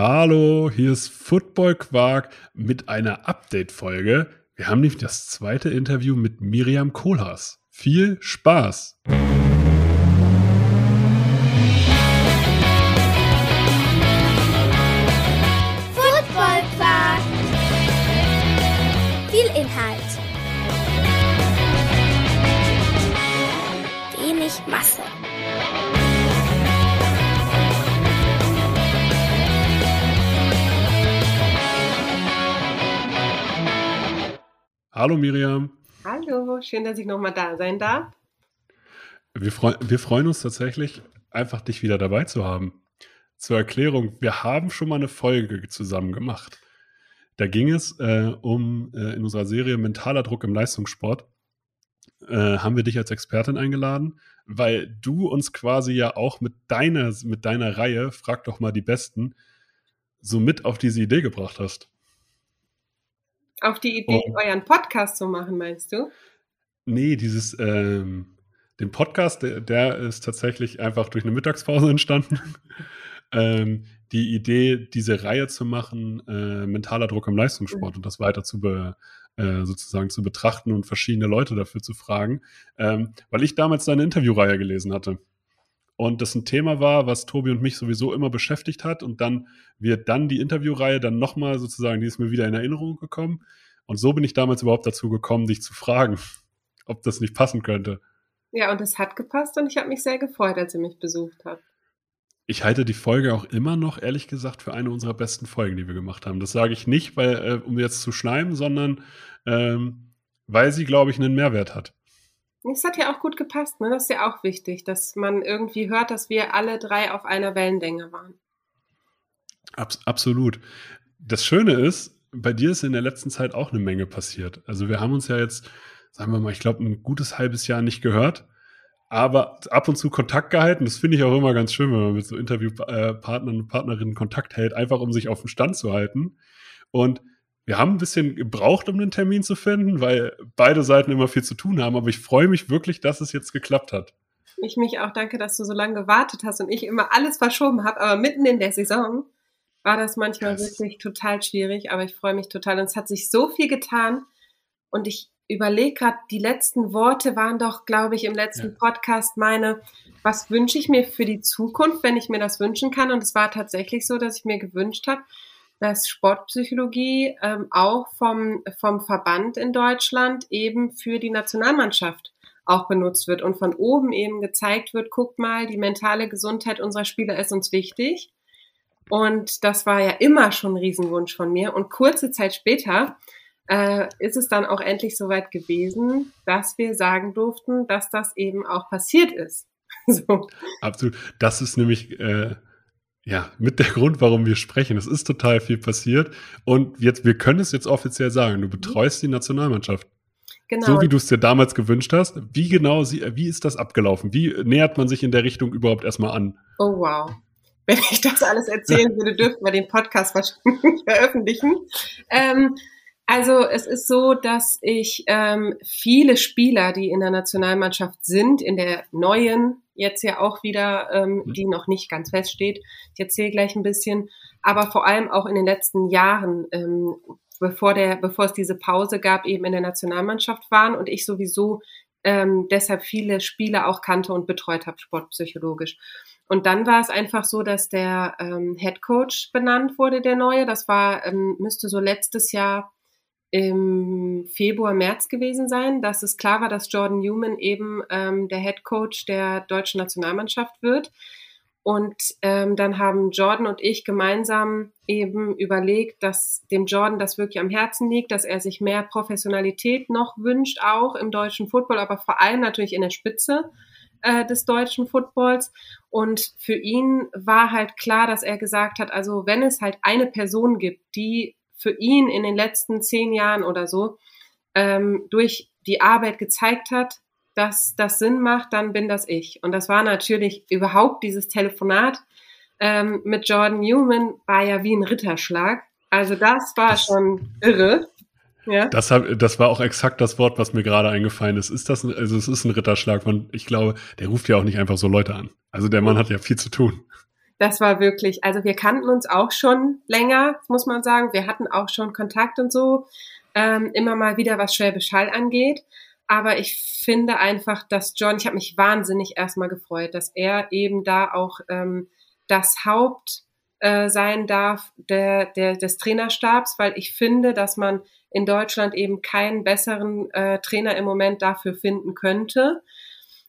Hallo, hier ist Football Quark mit einer Update-Folge. Wir haben nämlich das zweite Interview mit Miriam Kohlhaas. Viel Spaß! Football Quark! Viel Inhalt. Wenig Masse. Hallo Miriam. Hallo, schön, dass ich nochmal da sein darf. Wir freuen uns tatsächlich, einfach dich wieder dabei zu haben. Zur Erklärung, wir haben schon mal eine Folge zusammen gemacht. Da ging es in unserer Serie Mentaler Druck im Leistungssport, haben wir dich als Expertin eingeladen, weil du uns quasi ja auch mit deiner Reihe, Frag doch mal die Besten, so mit auf diese Idee gebracht hast. Auf die Idee, euren Podcast zu machen, meinst du? Nee, den Podcast, der ist tatsächlich einfach durch eine Mittagspause entstanden. Die Idee, diese Reihe zu machen, mentaler Druck im Leistungssport und das weiter sozusagen zu betrachten und verschiedene Leute dafür zu fragen, weil ich damals deine Interviewreihe gelesen hatte. Und das ein Thema war, was Tobi und mich sowieso immer beschäftigt hat. Und dann wird die Interviewreihe dann nochmal sozusagen, die ist mir wieder in Erinnerung gekommen. Und so bin ich damals überhaupt dazu gekommen, dich zu fragen, ob das nicht passen könnte. Ja, und es hat gepasst und ich habe mich sehr gefreut, als ihr mich besucht habt. Ich halte die Folge auch immer noch, ehrlich gesagt, für eine unserer besten Folgen, die wir gemacht haben. Das sage ich nicht, um jetzt zu schleimen, sondern weil sie, glaube ich, einen Mehrwert hat. Es hat ja auch gut gepasst, ne? Das ist ja auch wichtig, dass man irgendwie hört, dass wir alle drei auf einer Wellenlänge waren. Absolut. Das Schöne ist, bei dir ist in der letzten Zeit auch eine Menge passiert. Also wir haben uns ja jetzt, sagen wir mal, ich glaube, ein gutes halbes Jahr nicht gehört, aber ab und zu Kontakt gehalten. Das finde ich auch immer ganz schön, wenn man mit so Interviewpartnern und Partnerinnen Kontakt hält, einfach um sich auf den Stand zu halten. Und wir haben ein bisschen gebraucht, um einen Termin zu finden, weil beide Seiten immer viel zu tun haben. Aber ich freue mich wirklich, dass es jetzt geklappt hat. Ich mich auch. Danke, dass du so lange gewartet hast und ich immer alles verschoben habe. Aber mitten in der Saison war das manchmal wirklich total schwierig. Aber ich freue mich total. Und es hat sich so viel getan. Und ich überlege gerade, die letzten Worte waren doch, glaube ich, im letzten Podcast meine, was wünsche ich mir für die Zukunft, wenn ich mir das wünschen kann? Und es war tatsächlich so, dass ich mir gewünscht habe, dass Sportpsychologie auch vom Verband in Deutschland eben für die Nationalmannschaft auch benutzt wird und von oben eben gezeigt wird, guckt mal, die mentale Gesundheit unserer Spieler ist uns wichtig. Und das war ja immer schon ein Riesenwunsch von mir. Und kurze Zeit später ist es dann auch endlich soweit gewesen, dass wir sagen durften, dass das eben auch passiert ist. So. Absolut. Das ist nämlich mit der Grund, warum wir sprechen. Es ist total viel passiert und wir können es jetzt offiziell sagen, du betreust die Nationalmannschaft. Genau. So wie du es dir damals gewünscht hast. Wie ist das abgelaufen? Wie nähert man sich in der Richtung überhaupt erstmal an? Oh wow. Wenn ich das alles erzählen würde, dürften wir den Podcast wahrscheinlich nicht veröffentlichen. Also es ist so, dass ich viele Spieler, die in der Nationalmannschaft sind, in der neuen, jetzt ja auch wieder, die noch nicht ganz feststeht, ich erzähle gleich ein bisschen, aber vor allem auch in den letzten Jahren, bevor es diese Pause gab, eben in der Nationalmannschaft waren und ich sowieso deshalb viele Spieler auch kannte und betreut habe, sportpsychologisch. Und dann war es einfach so, dass der Head Coach benannt wurde, der neue. Das war müsste so letztes Jahr im Februar, März gewesen sein, dass es klar war, dass Jordan Newman eben der Head Coach der deutschen Nationalmannschaft wird. Und dann haben Jordan und ich gemeinsam eben überlegt, dass dem Jordan das wirklich am Herzen liegt, dass er sich mehr Professionalität noch wünscht, auch im deutschen Football, aber vor allem natürlich in der Spitze des deutschen Footballs. Und für ihn war halt klar, dass er gesagt hat, also wenn es halt eine Person gibt, die für ihn in den letzten 10 Jahren oder so durch die Arbeit gezeigt hat, dass das Sinn macht, dann bin das ich. Und das war natürlich überhaupt dieses Telefonat mit Jordan Newman, war ja wie ein Ritterschlag. Also das war schon irre. Ja. Das war auch exakt das Wort, was mir gerade eingefallen ist. Es ist ein Ritterschlag. Ich glaube, der ruft ja auch nicht einfach so Leute an. Also der Mann hat ja viel zu tun. das war wirklich, also wir kannten uns auch schon länger, muss man sagen. Wir hatten auch schon Kontakt und so, immer mal wieder, was Schwäbisch Hall angeht. Aber ich finde einfach, dass John, ich habe mich wahnsinnig erstmal gefreut, dass er eben da auch das Haupt sein darf des Trainerstabs, weil ich finde, dass man in Deutschland eben keinen besseren Trainer im Moment dafür finden könnte.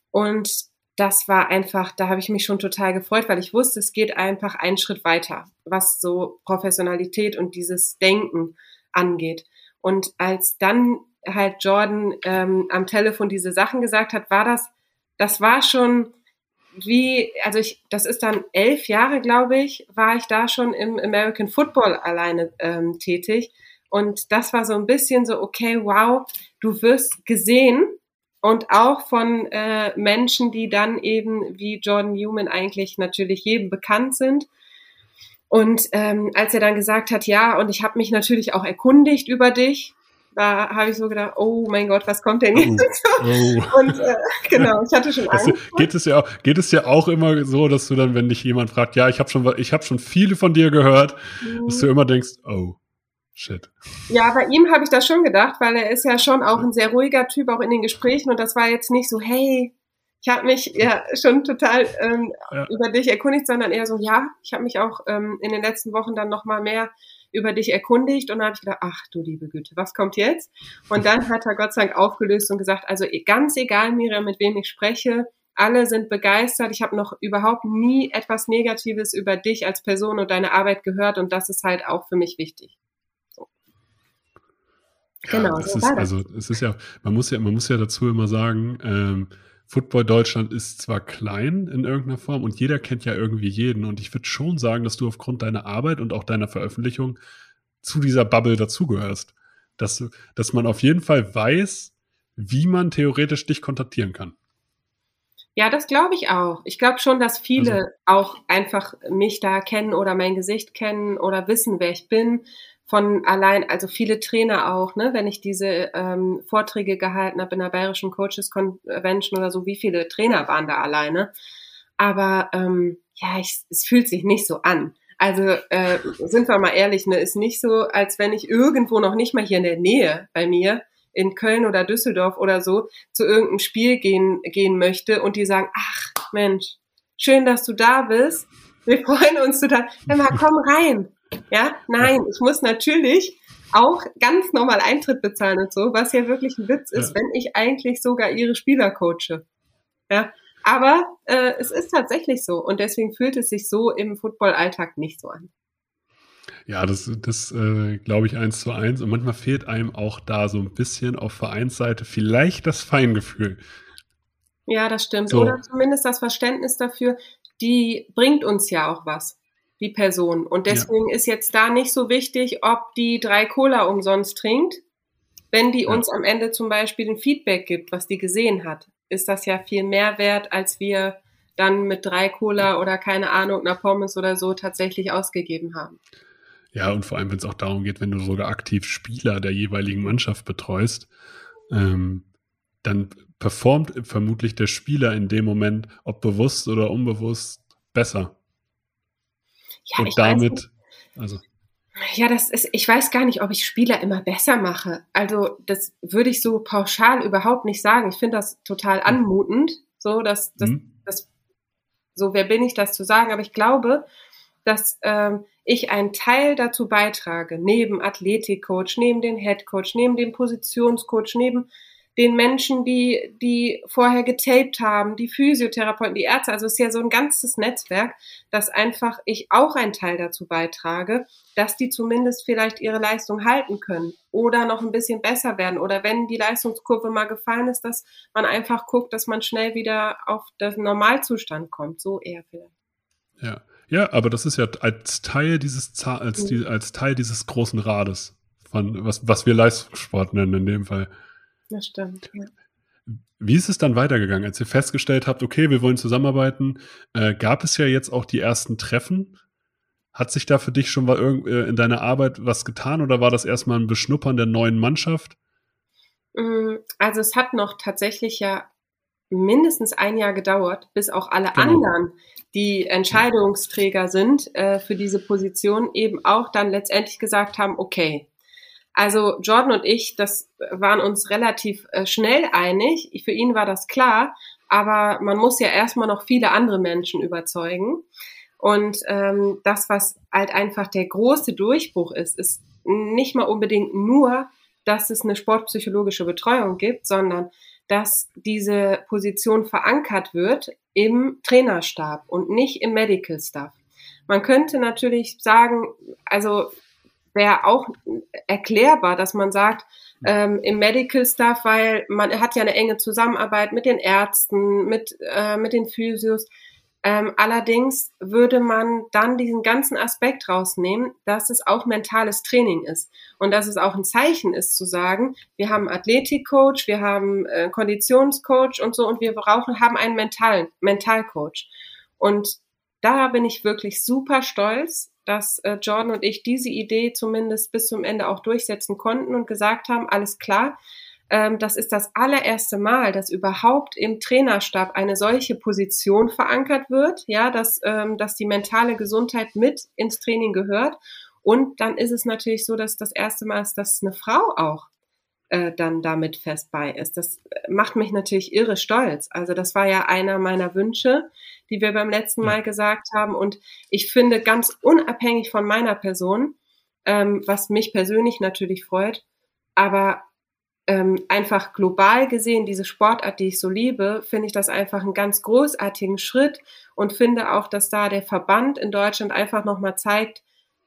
Und das war einfach, da habe ich mich schon total gefreut, weil ich wusste, es geht einfach einen Schritt weiter, was so Professionalität und dieses Denken angeht. Und als dann halt Jordan am Telefon diese Sachen gesagt hat, war das war schon wie, also das ist dann 11 Jahre, glaube ich, war ich da schon im American Football alleine tätig. Und das war so ein bisschen so, okay, wow, du wirst gesehen und auch von Menschen, die dann eben wie Jordan Newman eigentlich natürlich jedem bekannt sind. Und als er dann gesagt hat, ja, und ich habe mich natürlich auch erkundigt über dich, da habe ich so gedacht, oh mein Gott, was kommt denn jetzt? Oh. Und genau, ich hatte schon Angst. Geht es ja auch immer so, dass du dann, wenn dich jemand fragt, ja, ich habe schon viele von dir gehört, dass du immer denkst, oh, shit. Ja, bei ihm habe ich das schon gedacht, weil er ist ja schon auch ein sehr ruhiger Typ, auch in den Gesprächen. Und das war jetzt nicht so, hey, ich habe mich ja schon total über dich erkundigt, sondern eher so, ja, ich habe mich auch in den letzten Wochen dann nochmal mehr über dich erkundigt und dann habe ich gedacht, ach du liebe Güte, was kommt jetzt? Und dann hat er Gott sei Dank aufgelöst und gesagt, also ganz egal, Miriam, mit wem ich spreche, alle sind begeistert, ich habe noch überhaupt nie etwas Negatives über dich als Person und deine Arbeit gehört und das ist halt auch für mich wichtig. So. Ja, genau, das so ist, also es ist ja, man muss ja dazu immer sagen, Football Deutschland ist zwar klein in irgendeiner Form und jeder kennt ja irgendwie jeden und ich würde schon sagen, dass du aufgrund deiner Arbeit und auch deiner Veröffentlichung zu dieser Bubble dazugehörst, dass man auf jeden Fall weiß, wie man theoretisch dich kontaktieren kann. Ja, das glaube ich auch. Ich glaube schon, dass viele auch einfach mich da kennen oder mein Gesicht kennen oder wissen, wer ich bin. Von allein, also viele Trainer auch, ne, wenn ich diese Vorträge gehalten habe in der Bayerischen Coaches Convention oder so, wie viele Trainer waren da alleine? Aber es fühlt sich nicht so an. Also sind wir mal ehrlich, ne, ist nicht so, als wenn ich irgendwo noch nicht mal hier in der Nähe bei mir in Köln oder Düsseldorf oder so zu irgendeinem Spiel gehen möchte und die sagen, ach Mensch, schön, dass du da bist, wir freuen uns total, dann mal komm rein. Ja, nein, ich muss natürlich auch ganz normal Eintritt bezahlen und so, was ja wirklich ein Witz ist, wenn ich eigentlich sogar ihre Spieler coache. Ja, aber es ist tatsächlich so und deswegen fühlt es sich so im Football-Alltag nicht so an. Ja, das glaube ich 1:1 und manchmal fehlt einem auch da so ein bisschen auf Vereinsseite vielleicht das Feingefühl. Ja, das stimmt. So. Oder zumindest das Verständnis dafür, die bringt uns ja auch was. Die Person. Und deswegen ist jetzt da nicht so wichtig, ob die 3 Cola umsonst trinkt. Wenn die uns am Ende zum Beispiel ein Feedback gibt, was die gesehen hat, ist das ja viel mehr wert, als wir dann mit 3 Cola oder keine Ahnung, einer Pommes oder so tatsächlich ausgegeben haben. Ja, und vor allem, wenn es auch darum geht, wenn du sogar aktiv Spieler der jeweiligen Mannschaft betreust, dann performt vermutlich der Spieler in dem Moment, ob bewusst oder unbewusst, besser. Ja, und damit, also. Ja, das ist, ich weiß gar nicht, ob ich Spieler immer besser mache. Also, das würde ich so pauschal überhaupt nicht sagen. Ich finde das total anmutend, so, wer bin ich, das zu sagen? Aber ich glaube, dass ich einen Teil dazu beitrage, neben Athletikcoach, neben den Headcoach, neben dem Positionscoach, neben den Menschen, die vorher getaped haben, die Physiotherapeuten, die Ärzte, also es ist ja so ein ganzes Netzwerk, dass einfach ich auch einen Teil dazu beitrage, dass die zumindest vielleicht ihre Leistung halten können oder noch ein bisschen besser werden oder wenn die Leistungskurve mal gefallen ist, dass man einfach guckt, dass man schnell wieder auf den Normalzustand kommt, so eher vielleicht. Ja, ja, aber das ist ja als Teil dieses großen Rades, von was wir Leistungssport nennen in dem Fall. Das stimmt, ja. Wie ist es dann weitergegangen, als ihr festgestellt habt, okay, wir wollen zusammenarbeiten? Gab es ja jetzt auch die ersten Treffen? Hat sich da für dich schon in deiner Arbeit was getan oder war das erstmal ein Beschnuppern der neuen Mannschaft? Also es hat noch tatsächlich ja mindestens ein Jahr gedauert, bis auch alle anderen, die Entscheidungsträger sind für diese Position, eben auch dann letztendlich gesagt haben, okay. Also Jordan und ich, das waren uns relativ schnell einig. Für ihn war das klar, aber man muss ja erstmal noch viele andere Menschen überzeugen. Und das, was halt einfach der große Durchbruch ist, ist nicht mal unbedingt nur, dass es eine sportpsychologische Betreuung gibt, sondern dass diese Position verankert wird im Trainerstab und nicht im Medical Staff. Man könnte natürlich sagen, also wäre auch erklärbar, dass man sagt, im Medical Staff, weil man hat ja eine enge Zusammenarbeit mit den Ärzten, mit den Physios. Allerdings würde man dann diesen ganzen Aspekt rausnehmen, dass es auch mentales Training ist und dass es auch ein Zeichen ist zu sagen, wir haben einen Athletikcoach, wir haben einen Konditionscoach und so und wir haben einen Mentalcoach. Und da bin ich wirklich super stolz, dass Jordan und ich diese Idee zumindest bis zum Ende auch durchsetzen konnten und gesagt haben, alles klar, das ist das allererste Mal, dass überhaupt im Trainerstab eine solche Position verankert wird, ja, dass die mentale Gesundheit mit ins Training gehört. Und dann ist es natürlich so, dass das erste Mal ist, dass eine Frau auch dann damit fest bei ist. Das macht mich natürlich irre stolz. Also das war ja einer meiner Wünsche, die wir beim letzten Mal gesagt haben. Und ich finde, ganz unabhängig von meiner Person, was mich persönlich natürlich freut, aber einfach global gesehen, diese Sportart, die ich so liebe, finde ich das einfach einen ganz großartigen Schritt und finde auch, dass da der Verband in Deutschland einfach nochmal zeigt,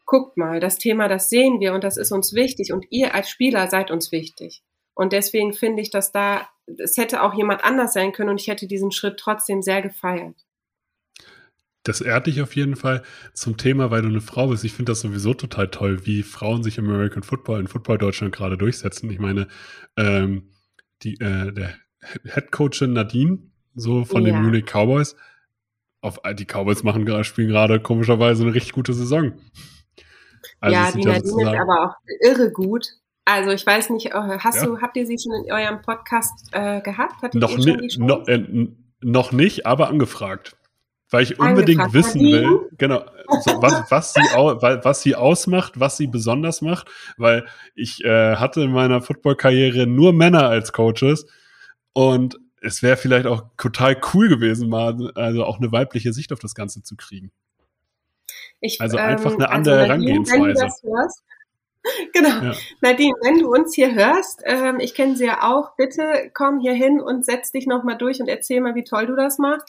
guckt mal, das Thema, das sehen wir und das ist uns wichtig und ihr als Spieler seid uns wichtig. Und deswegen finde ich, dass es hätte auch jemand anders sein können und ich hätte diesen Schritt trotzdem sehr gefeiert. Das ehrt dich auf jeden Fall zum Thema, weil du eine Frau bist. Ich finde das sowieso total toll, wie Frauen sich im American Football, in Football Deutschland gerade durchsetzen. Ich meine, der Headcoachin Nadine, so von den Munich Cowboys, die Cowboys spielen gerade komischerweise eine richtig gute Saison. Also ja, die Nadine ist aber auch irre gut. Also ich weiß nicht, habt ihr sie schon in eurem Podcast gehabt? Noch nicht, aber angefragt. Weil ich unbedingt wissen will, genau, was sie ausmacht, was sie besonders macht, weil ich hatte in meiner Football-Karriere nur Männer als Coaches und es wäre vielleicht auch total cool gewesen, mal also auch eine weibliche Sicht auf das Ganze zu kriegen. Einfach eine andere Herangehensweise. Genau. Ja. Nadine, wenn du uns hier hörst, ich kenne sie ja auch, bitte komm hier hin und setz dich nochmal durch und erzähl mal, wie toll du das machst.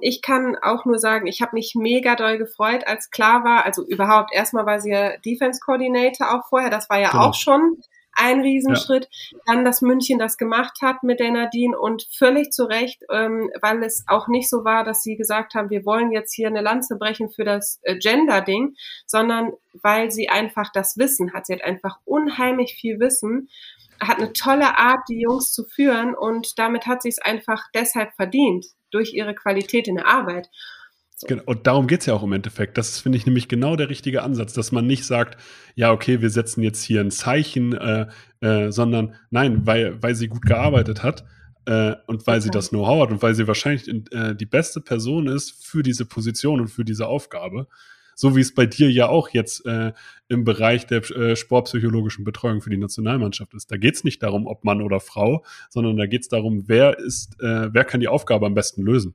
Ich kann auch nur sagen, ich habe mich mega doll gefreut, als klar war, also überhaupt, erstmal war sie ja Defense Coordinator auch vorher, das war ja auch schon ein Riesenschritt. Ja. Dann, dass München das gemacht hat mit der Nadine und völlig zu Recht, weil es auch nicht so war, dass sie gesagt haben, wir wollen jetzt hier eine Lanze brechen für das Gender-Ding, sondern weil sie einfach das Wissen hat. Sie hat einfach unheimlich viel Wissen, hat eine tolle Art, die Jungs zu führen und damit hat sie es einfach deshalb verdient, durch ihre Qualität in der Arbeit. Genau. Und darum geht es ja auch im Endeffekt. Das ist, finde ich, nämlich genau der richtige Ansatz, dass man nicht sagt, ja, okay, wir setzen jetzt hier ein Zeichen, sondern nein, weil sie gut gearbeitet hat und weil sie das Know-how hat und weil sie wahrscheinlich die beste Person ist für diese Position und für diese Aufgabe. So wie es bei dir ja auch jetzt im Bereich der sportpsychologischen Betreuung für die Nationalmannschaft ist. Da geht es nicht darum, ob Mann oder Frau, sondern da geht es darum, wer kann die Aufgabe am besten lösen.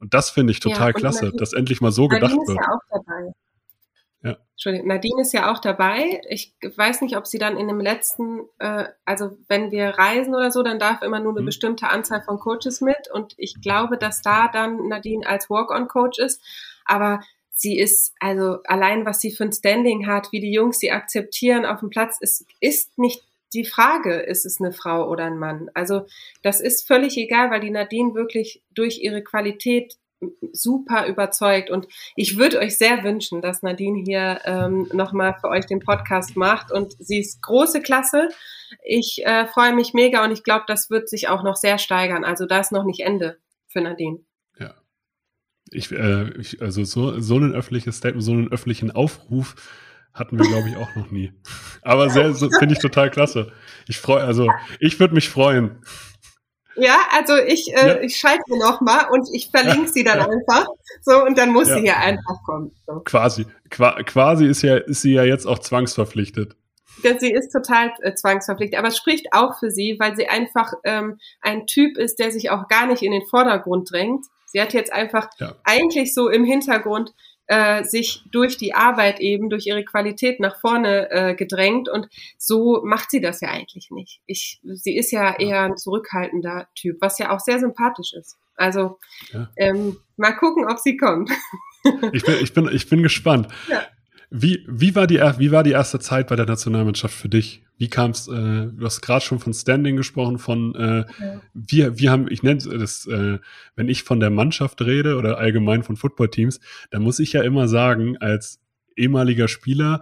Und das finde ich total klasse, dass endlich mal so gedacht wird. Nadine ist ja auch dabei. Ja. Entschuldigung, Nadine ist ja auch dabei. Ich weiß nicht, ob sie dann in dem letzten, also wenn wir reisen oder so, dann darf immer nur eine bestimmte Anzahl von Coaches mit. Und ich glaube, dass da dann Nadine als Walk-on-Coach ist. Aber sie ist, also allein was sie für ein Standing hat, wie die Jungs sie akzeptieren auf dem Platz, ist nicht die Frage, ist es eine Frau oder ein Mann? Also das ist völlig egal, weil die Nadine wirklich durch ihre Qualität super überzeugt. Und ich würde euch sehr wünschen, dass Nadine hier nochmal für euch den Podcast macht. Und sie ist große Klasse. Ich freue mich mega und ich glaube, das wird sich auch noch sehr steigern. Also da ist noch nicht Ende für Nadine. Ja. So ein öffentliches Statement, so einen öffentlichen Aufruf hatten wir, glaube ich, auch noch nie. Aber finde ich total klasse. Ich würde mich freuen. Ja, also ich schalte mir nochmal und ich verlinke sie dann einfach. So, und dann muss sie hier einfach kommen. So. Quasi ist sie ja jetzt auch zwangsverpflichtet. Sie ist total zwangsverpflichtet, aber es spricht auch für sie, weil sie einfach ein Typ ist, der sich auch gar nicht in den Vordergrund drängt. Sie hat jetzt einfach eigentlich so im Hintergrund sich durch die Arbeit eben, durch ihre Qualität nach vorne gedrängt, und so macht sie das ja eigentlich nicht. Sie ist ja eher ein zurückhaltender Typ, was ja auch sehr sympathisch ist. Also mal gucken, ob sie kommt. Ich bin gespannt. Ja. Wie war die erste Zeit bei der Nationalmannschaft für dich? Wie kam es? Du hast gerade schon von Standing gesprochen, von wenn ich von der Mannschaft rede oder allgemein von Footballteams, dann muss ich ja immer sagen, als ehemaliger Spieler,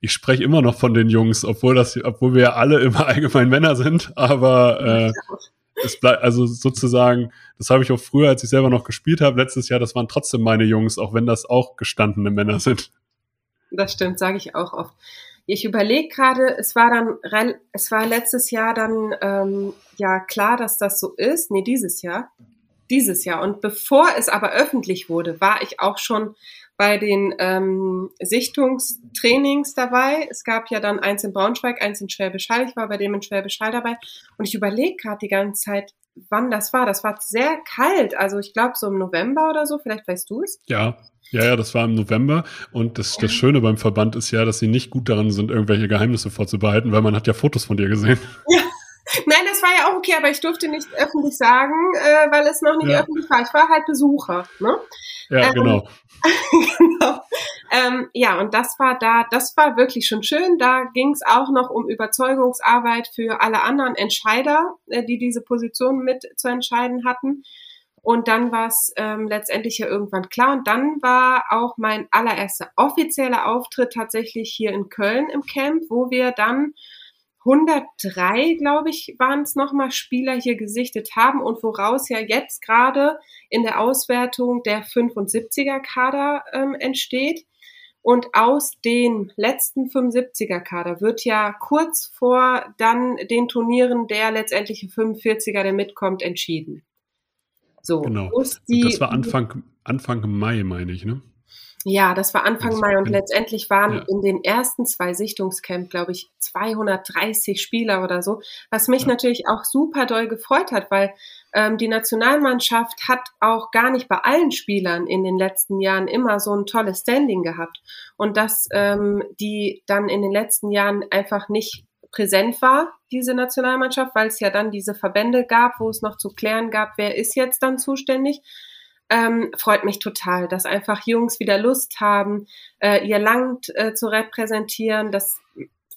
ich spreche immer noch von den Jungs, obwohl wir ja alle immer allgemein Männer sind, aber es bleibt, also sozusagen, das habe ich auch früher, als ich selber noch gespielt habe, letztes Jahr, das waren trotzdem meine Jungs, auch wenn das auch gestandene Männer sind. Das stimmt, sage ich auch oft. Ich überlege gerade, es war letztes Jahr dann klar, dass das so ist. Nee, dieses Jahr. Und bevor es aber öffentlich wurde, war ich auch schon bei den Sichtungstrainings dabei. Es gab ja dann eins in Braunschweig, eins in Schwäbisch Hall. Ich war bei dem in Schwäbisch Hall dabei. Und ich überlege gerade die ganze Zeit, wann das war. Das war sehr kalt. Also ich glaube so im November oder so. Vielleicht weißt du es. Ja, das war im November, und das Schöne beim Verband ist ja, dass sie nicht gut daran sind, irgendwelche Geheimnisse vorzubehalten, weil man hat ja Fotos von dir gesehen. Ja. Nein, das war ja auch okay, aber ich durfte nicht öffentlich sagen, weil es noch nicht öffentlich war. Ich war halt Besucher, ne? Ja, genau. Genau. Ja, und das war wirklich schon schön. Da ging es auch noch um Überzeugungsarbeit für alle anderen Entscheider, die diese Position mit zu entscheiden hatten. Und dann war es letztendlich ja irgendwann klar. Und dann war auch mein allererster offizieller Auftritt tatsächlich hier in Köln im Camp, wo wir dann 103, glaube ich, waren es nochmal, Spieler hier gesichtet haben. Und woraus ja jetzt gerade in der Auswertung der 75er-Kader entsteht. Und aus dem letzten 75er-Kader wird ja kurz vor dann den Turnieren der letztendliche 45er, der mitkommt, entschieden. So, genau. Das war Anfang Mai, meine ich, ne? Ja, das war Anfang Mai, und letztendlich waren in den ersten zwei Sichtungscamps, glaube ich, 230 Spieler oder so, was mich natürlich auch super doll gefreut hat, weil die Nationalmannschaft hat auch gar nicht bei allen Spielern in den letzten Jahren immer so ein tolles Standing gehabt, und dass die dann in den letzten Jahren einfach nicht präsent war, diese Nationalmannschaft, weil es ja dann diese Verbände gab, wo es noch zu klären gab, wer ist jetzt dann zuständig. Freut mich total, dass einfach Jungs wieder Lust haben, ihr Land zu repräsentieren. Das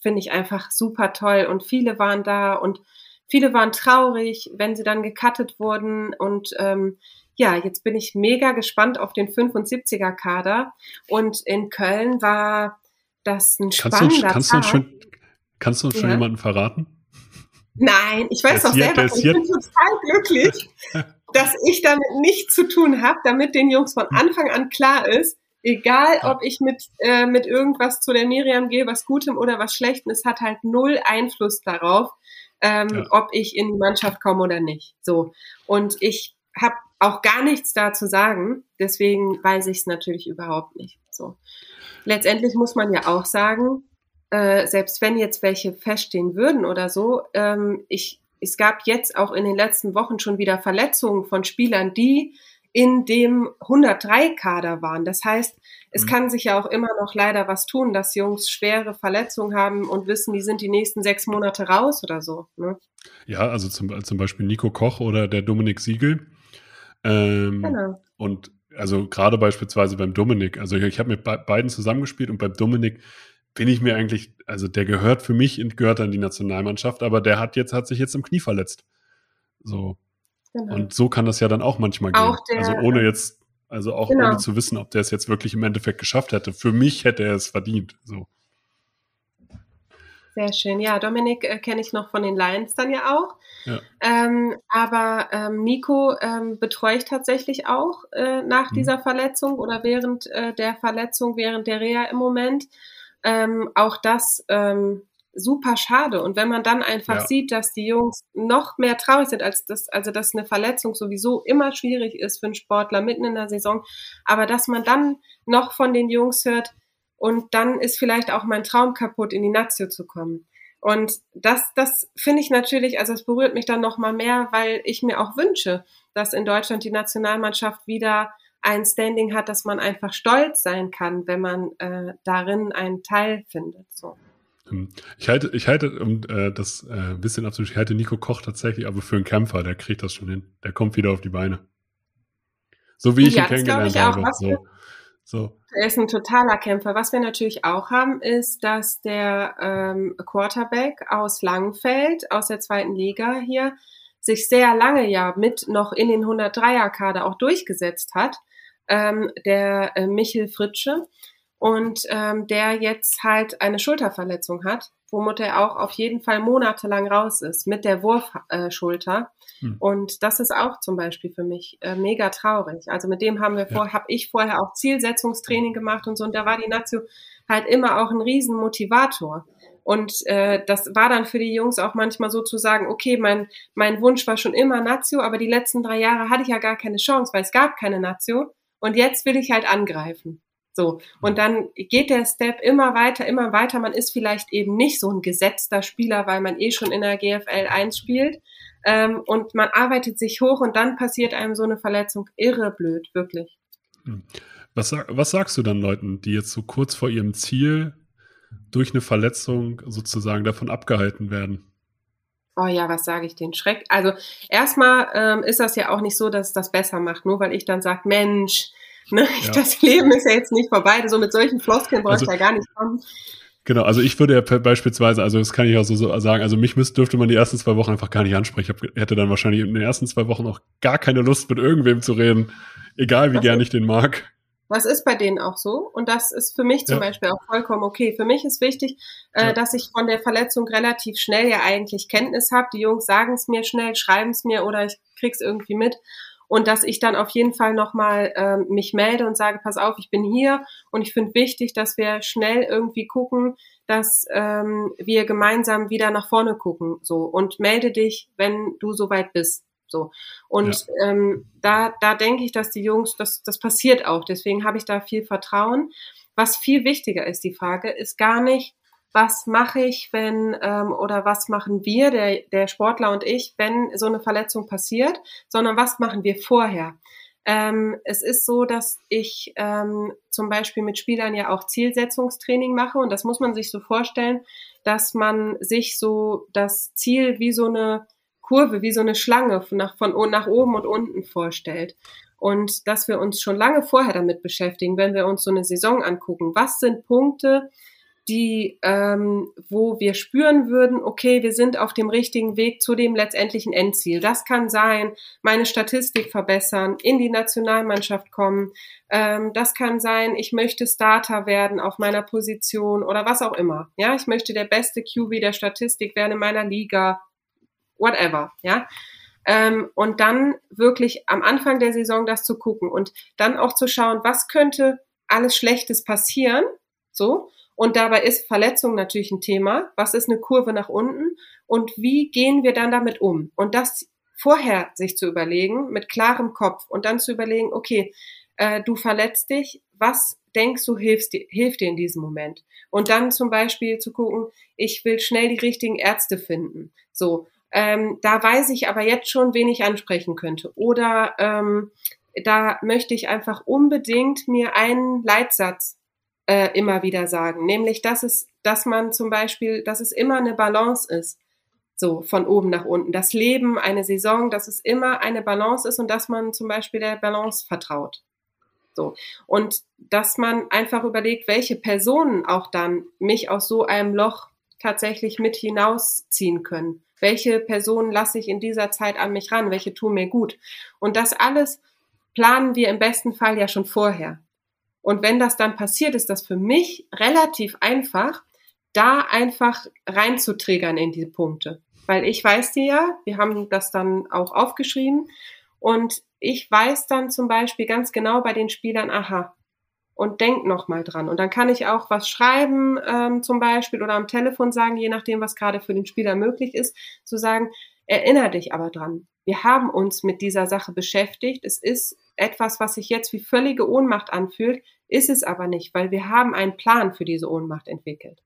finde ich einfach super toll, und viele waren da und viele waren traurig, wenn sie dann gecuttet wurden, und jetzt bin ich mega gespannt auf den 75er-Kader, und in Köln war das ein spannender Tag. Kannst du uns schon jemanden verraten? Nein, ich weiß doch selber. Ich bin total glücklich, dass ich damit nichts zu tun habe, damit den Jungs von Anfang an klar ist, egal ob ich mit irgendwas zu der Miriam gehe, was Gutem oder was Schlechtem, es hat halt null Einfluss darauf, ob ich in die Mannschaft komme oder nicht. So. Und ich habe auch gar nichts da zu sagen, deswegen weiß ich es natürlich überhaupt nicht. So. Letztendlich muss man ja auch sagen, selbst wenn jetzt welche feststehen würden oder so, es gab jetzt auch in den letzten Wochen schon wieder Verletzungen von Spielern, die in dem 103-Kader waren. Das heißt, es kann sich ja auch immer noch leider was tun, dass Jungs schwere Verletzungen haben und wissen, die sind die nächsten 6 Monate raus oder so. Ne? Ja, also zum Beispiel Nico Koch oder der Dominik Siegel. Genau. Und also gerade beispielsweise beim Dominik. Also ich habe mit beiden zusammengespielt, und beim Dominik bin ich mir eigentlich, also der gehört an die Nationalmannschaft, aber der hat sich jetzt im Knie verletzt. So. Genau. Und so kann das ja dann auch manchmal gehen. Ohne zu wissen, ob der es jetzt wirklich im Endeffekt geschafft hätte. Für mich hätte er es verdient. So. Sehr schön. Ja, Dominik kenne ich noch von den Lions dann ja auch. Ja. Aber Nico betreue ich tatsächlich auch nach dieser Verletzung oder während der Verletzung, während der Reha im Moment. Auch das super schade. Und wenn man dann einfach sieht, dass die Jungs noch mehr traurig sind, als das, also dass eine Verletzung sowieso immer schwierig ist für einen Sportler mitten in der Saison, aber dass man dann noch von den Jungs hört und dann ist vielleicht auch mein Traum kaputt, in die Nazio zu kommen. Und das finde ich natürlich, also es berührt mich dann nochmal mehr, weil ich mir auch wünsche, dass in Deutschland die Nationalmannschaft wieder ein Standing hat, dass man einfach stolz sein kann, wenn man darin einen Teil findet. So. Ich halte Nico Koch tatsächlich aber für einen Kämpfer, der kriegt das schon hin. Der kommt wieder auf die Beine. So wie ich ihn kennengelernt habe. Er ist ein totaler Kämpfer. Was wir natürlich auch haben, ist, dass der Quarterback aus Langenfeld, aus der zweiten Liga hier, sich sehr lange ja mit noch in den 103er-Kader auch durchgesetzt hat, der Michel Fritsche, und der jetzt halt eine Schulterverletzung hat, womit er auch auf jeden Fall monatelang raus ist, mit der Wurfschulter. Und das ist auch zum Beispiel für mich mega traurig. Also mit dem habe ich vorher auch Zielsetzungstraining gemacht und so, und da war die Nazio halt immer auch ein Riesenmotivator. Und das war dann für die Jungs auch manchmal so zu sagen, okay, mein Wunsch war schon immer Nazio, aber die letzten 3 Jahre hatte ich ja gar keine Chance, weil es gab keine Nazio. Und jetzt will ich halt angreifen. So. Und dann geht der Step immer weiter. Man ist vielleicht eben nicht so ein gesetzter Spieler, weil man eh schon in der GFL 1 spielt. Und man arbeitet sich hoch und dann passiert einem so eine Verletzung. Irre blöd, wirklich. Was sagst du dann Leuten, die jetzt so kurz vor ihrem Ziel durch eine Verletzung sozusagen davon abgehalten werden? Oh ja, was sage ich denen? Schreck. Also erstmal ist das ja auch nicht so, dass es das besser macht, nur weil ich dann sage, Mensch, ne, das Leben ist ja jetzt nicht vorbei. So mit solchen Floskeln brauche ich ja gar nicht kommen. Genau, also ich würde ja beispielsweise, also das kann ich auch so sagen, also mich dürfte man die ersten 2 Wochen einfach gar nicht ansprechen. Ich hätte dann wahrscheinlich in den ersten 2 Wochen auch gar keine Lust, mit irgendwem zu reden, egal wie gern ich den mag. Das ist bei denen auch so, und das ist für mich zum Beispiel auch vollkommen okay. Für mich ist wichtig, dass ich von der Verletzung relativ schnell ja eigentlich Kenntnis habe. Die Jungs sagen es mir schnell, schreiben es mir oder ich krieg's irgendwie mit, und dass ich dann auf jeden Fall nochmal mich melde und sage, pass auf, ich bin hier und ich finde wichtig, dass wir schnell irgendwie gucken, dass wir gemeinsam wieder nach vorne gucken, so, und melde dich, wenn du soweit bist. So. Und da denke ich, dass die Jungs, das passiert auch, deswegen habe ich da viel Vertrauen. Was viel wichtiger ist, die Frage ist gar nicht, was mache ich, wenn oder was machen wir, der Sportler und ich, wenn so eine Verletzung passiert, sondern was machen wir vorher? Es ist so, dass ich zum Beispiel mit Spielern ja auch Zielsetzungstraining mache, und das muss man sich so vorstellen, dass man sich so das Ziel wie so eine Kurve, wie so eine Schlange nach oben und unten vorstellt. Und dass wir uns schon lange vorher damit beschäftigen, wenn wir uns so eine Saison angucken, was sind Punkte, die, wo wir spüren würden, okay, wir sind auf dem richtigen Weg zu dem letztendlichen Endziel. Das kann sein, meine Statistik verbessern, in die Nationalmannschaft kommen. Das kann sein, ich möchte Starter werden auf meiner Position oder was auch immer. Ja, ich möchte der beste QB der Statistik werden in meiner Liga. Whatever, ja. Und dann wirklich am Anfang der Saison das zu gucken und dann auch zu schauen, was könnte alles Schlechtes passieren, so. Und dabei ist Verletzung natürlich ein Thema. Was ist eine Kurve nach unten? Und wie gehen wir dann damit um? Und das vorher sich zu überlegen, mit klarem Kopf, und dann zu überlegen, okay, du verletzt dich, was denkst du, hilft dir in diesem Moment? Und dann zum Beispiel zu gucken, ich will schnell die richtigen Ärzte finden, so. Da weiß ich aber jetzt schon, wen ich ansprechen könnte. Oder da möchte ich einfach unbedingt mir einen Leitsatz immer wieder sagen, nämlich, dass man zum Beispiel, dass es immer eine Balance ist, so von oben nach unten. Das Leben, eine Saison, dass es immer eine Balance ist und dass man zum Beispiel der Balance vertraut. So. Und dass man einfach überlegt, welche Personen auch dann mich aus so einem Loch tatsächlich mit hinausziehen können. Welche Personen lasse ich in dieser Zeit an mich ran? Welche tun mir gut? Und das alles planen wir im besten Fall ja schon vorher. Und wenn das dann passiert, ist das für mich relativ einfach, da einfach reinzutriggern in diese Punkte. Weil ich weiß die ja, wir haben das dann auch aufgeschrieben. Und ich weiß dann zum Beispiel ganz genau bei den Spielern, aha, und denk nochmal dran. Und dann kann ich auch was schreiben zum Beispiel oder am Telefon sagen, je nachdem, was gerade für den Spieler möglich ist, zu sagen, erinnere dich aber dran. Wir haben uns mit dieser Sache beschäftigt. Es ist etwas, was sich jetzt wie völlige Ohnmacht anfühlt, ist es aber nicht, weil wir haben einen Plan für diese Ohnmacht entwickelt.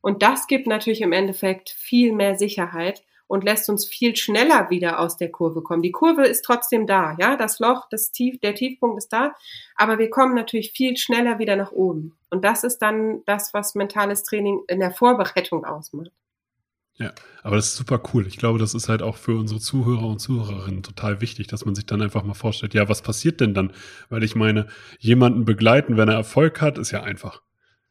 Und das gibt natürlich im Endeffekt viel mehr Sicherheit und lässt uns viel schneller wieder aus der Kurve kommen. Die Kurve ist trotzdem da, ja, das Loch, der Tiefpunkt ist da, aber wir kommen natürlich viel schneller wieder nach oben. Und das ist dann das, was mentales Training in der Vorbereitung ausmacht. Ja, aber das ist super cool. Ich glaube, das ist halt auch für unsere Zuhörer und Zuhörerinnen total wichtig, dass man sich dann einfach mal vorstellt, ja, was passiert denn dann? Weil ich meine, jemanden begleiten, wenn er Erfolg hat, ist ja einfach.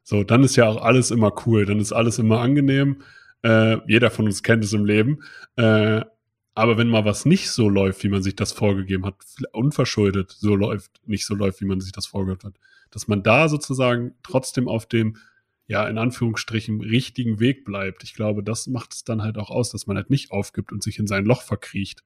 So, dann ist ja auch alles immer cool, dann ist alles immer angenehm. Jeder von uns kennt es im Leben. Aber wenn mal was nicht so läuft, wie man sich das vorgegeben hat, unverschuldet nicht so läuft, wie man sich das vorgegeben hat, dass man da sozusagen trotzdem auf dem, ja, in Anführungsstrichen, richtigen Weg bleibt. Ich glaube, das macht es dann halt auch aus, dass man halt nicht aufgibt und sich in sein Loch verkriecht.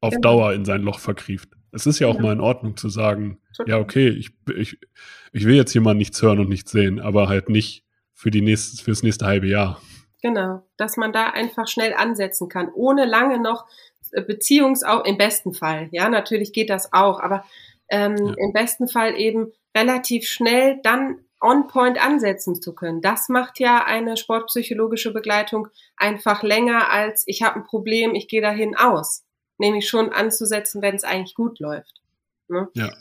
Auf Dauer in sein Loch verkriecht. Es ist ja auch mal in Ordnung zu sagen, ja, okay, ich will jetzt hier mal nichts hören und nichts sehen, aber halt nicht fürs nächste halbe Jahr. Genau, dass man da einfach schnell ansetzen kann, ohne lange noch im besten Fall, ja, natürlich geht das auch, aber im besten Fall eben relativ schnell dann on point ansetzen zu können. Das macht ja eine sportpsychologische Begleitung einfach länger als, ich habe ein Problem, ich gehe dahin aus. Nämlich schon anzusetzen, wenn es eigentlich gut läuft. Ne? Ja.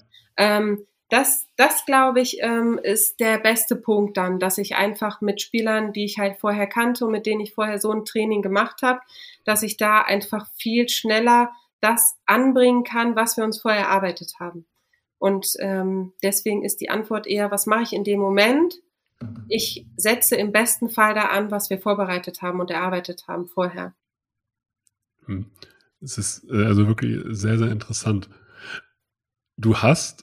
Das glaube ich, ist der beste Punkt dann, dass ich einfach mit Spielern, die ich halt vorher kannte und mit denen ich vorher so ein Training gemacht habe, dass ich da einfach viel schneller das anbringen kann, was wir uns vorher erarbeitet haben. Und deswegen ist die Antwort eher, was mache ich in dem Moment? Ich setze im besten Fall da an, was wir vorbereitet haben und erarbeitet haben vorher. Es ist also wirklich sehr, sehr interessant. Du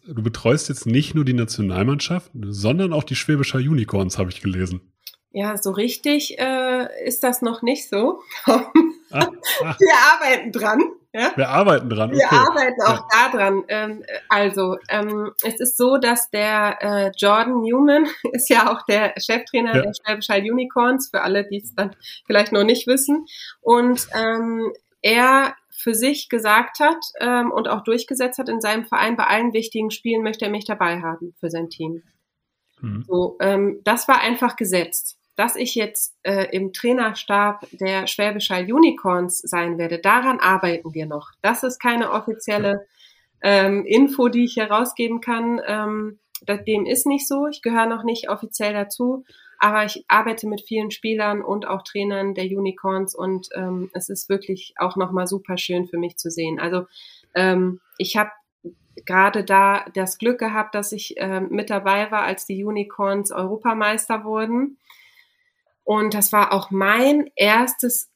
betreust jetzt nicht nur die Nationalmannschaft, sondern auch die Schwäbischer Unicorns, habe ich gelesen. Ja, so richtig ist das noch nicht so. Wir arbeiten dran. Ja? Wir arbeiten dran, okay. Wir arbeiten auch da dran. Es ist so, dass der Jordan Newman ist ja auch der Cheftrainer der Schwäbisch Hall Unicorns, für alle, die es dann vielleicht noch nicht wissen. Und er für sich gesagt hat und auch durchgesetzt hat in seinem Verein, bei allen wichtigen Spielen möchte er mich dabei haben für sein Team. Mhm. So, das war einfach gesetzt. Dass ich jetzt im Trainerstab der Schwäbisch Hall Unicorns sein werde, daran arbeiten wir noch. Das ist keine offizielle Info, die ich hier rausgeben kann. Dem ist nicht so. Ich gehöre noch nicht offiziell dazu, aber ich arbeite mit vielen Spielern und auch Trainern der Unicorns und es ist wirklich auch nochmal super schön für mich zu sehen. Also ich habe gerade da das Glück gehabt, dass ich mit dabei war, als die Unicorns Europameister wurden. Und das war auch mein erstes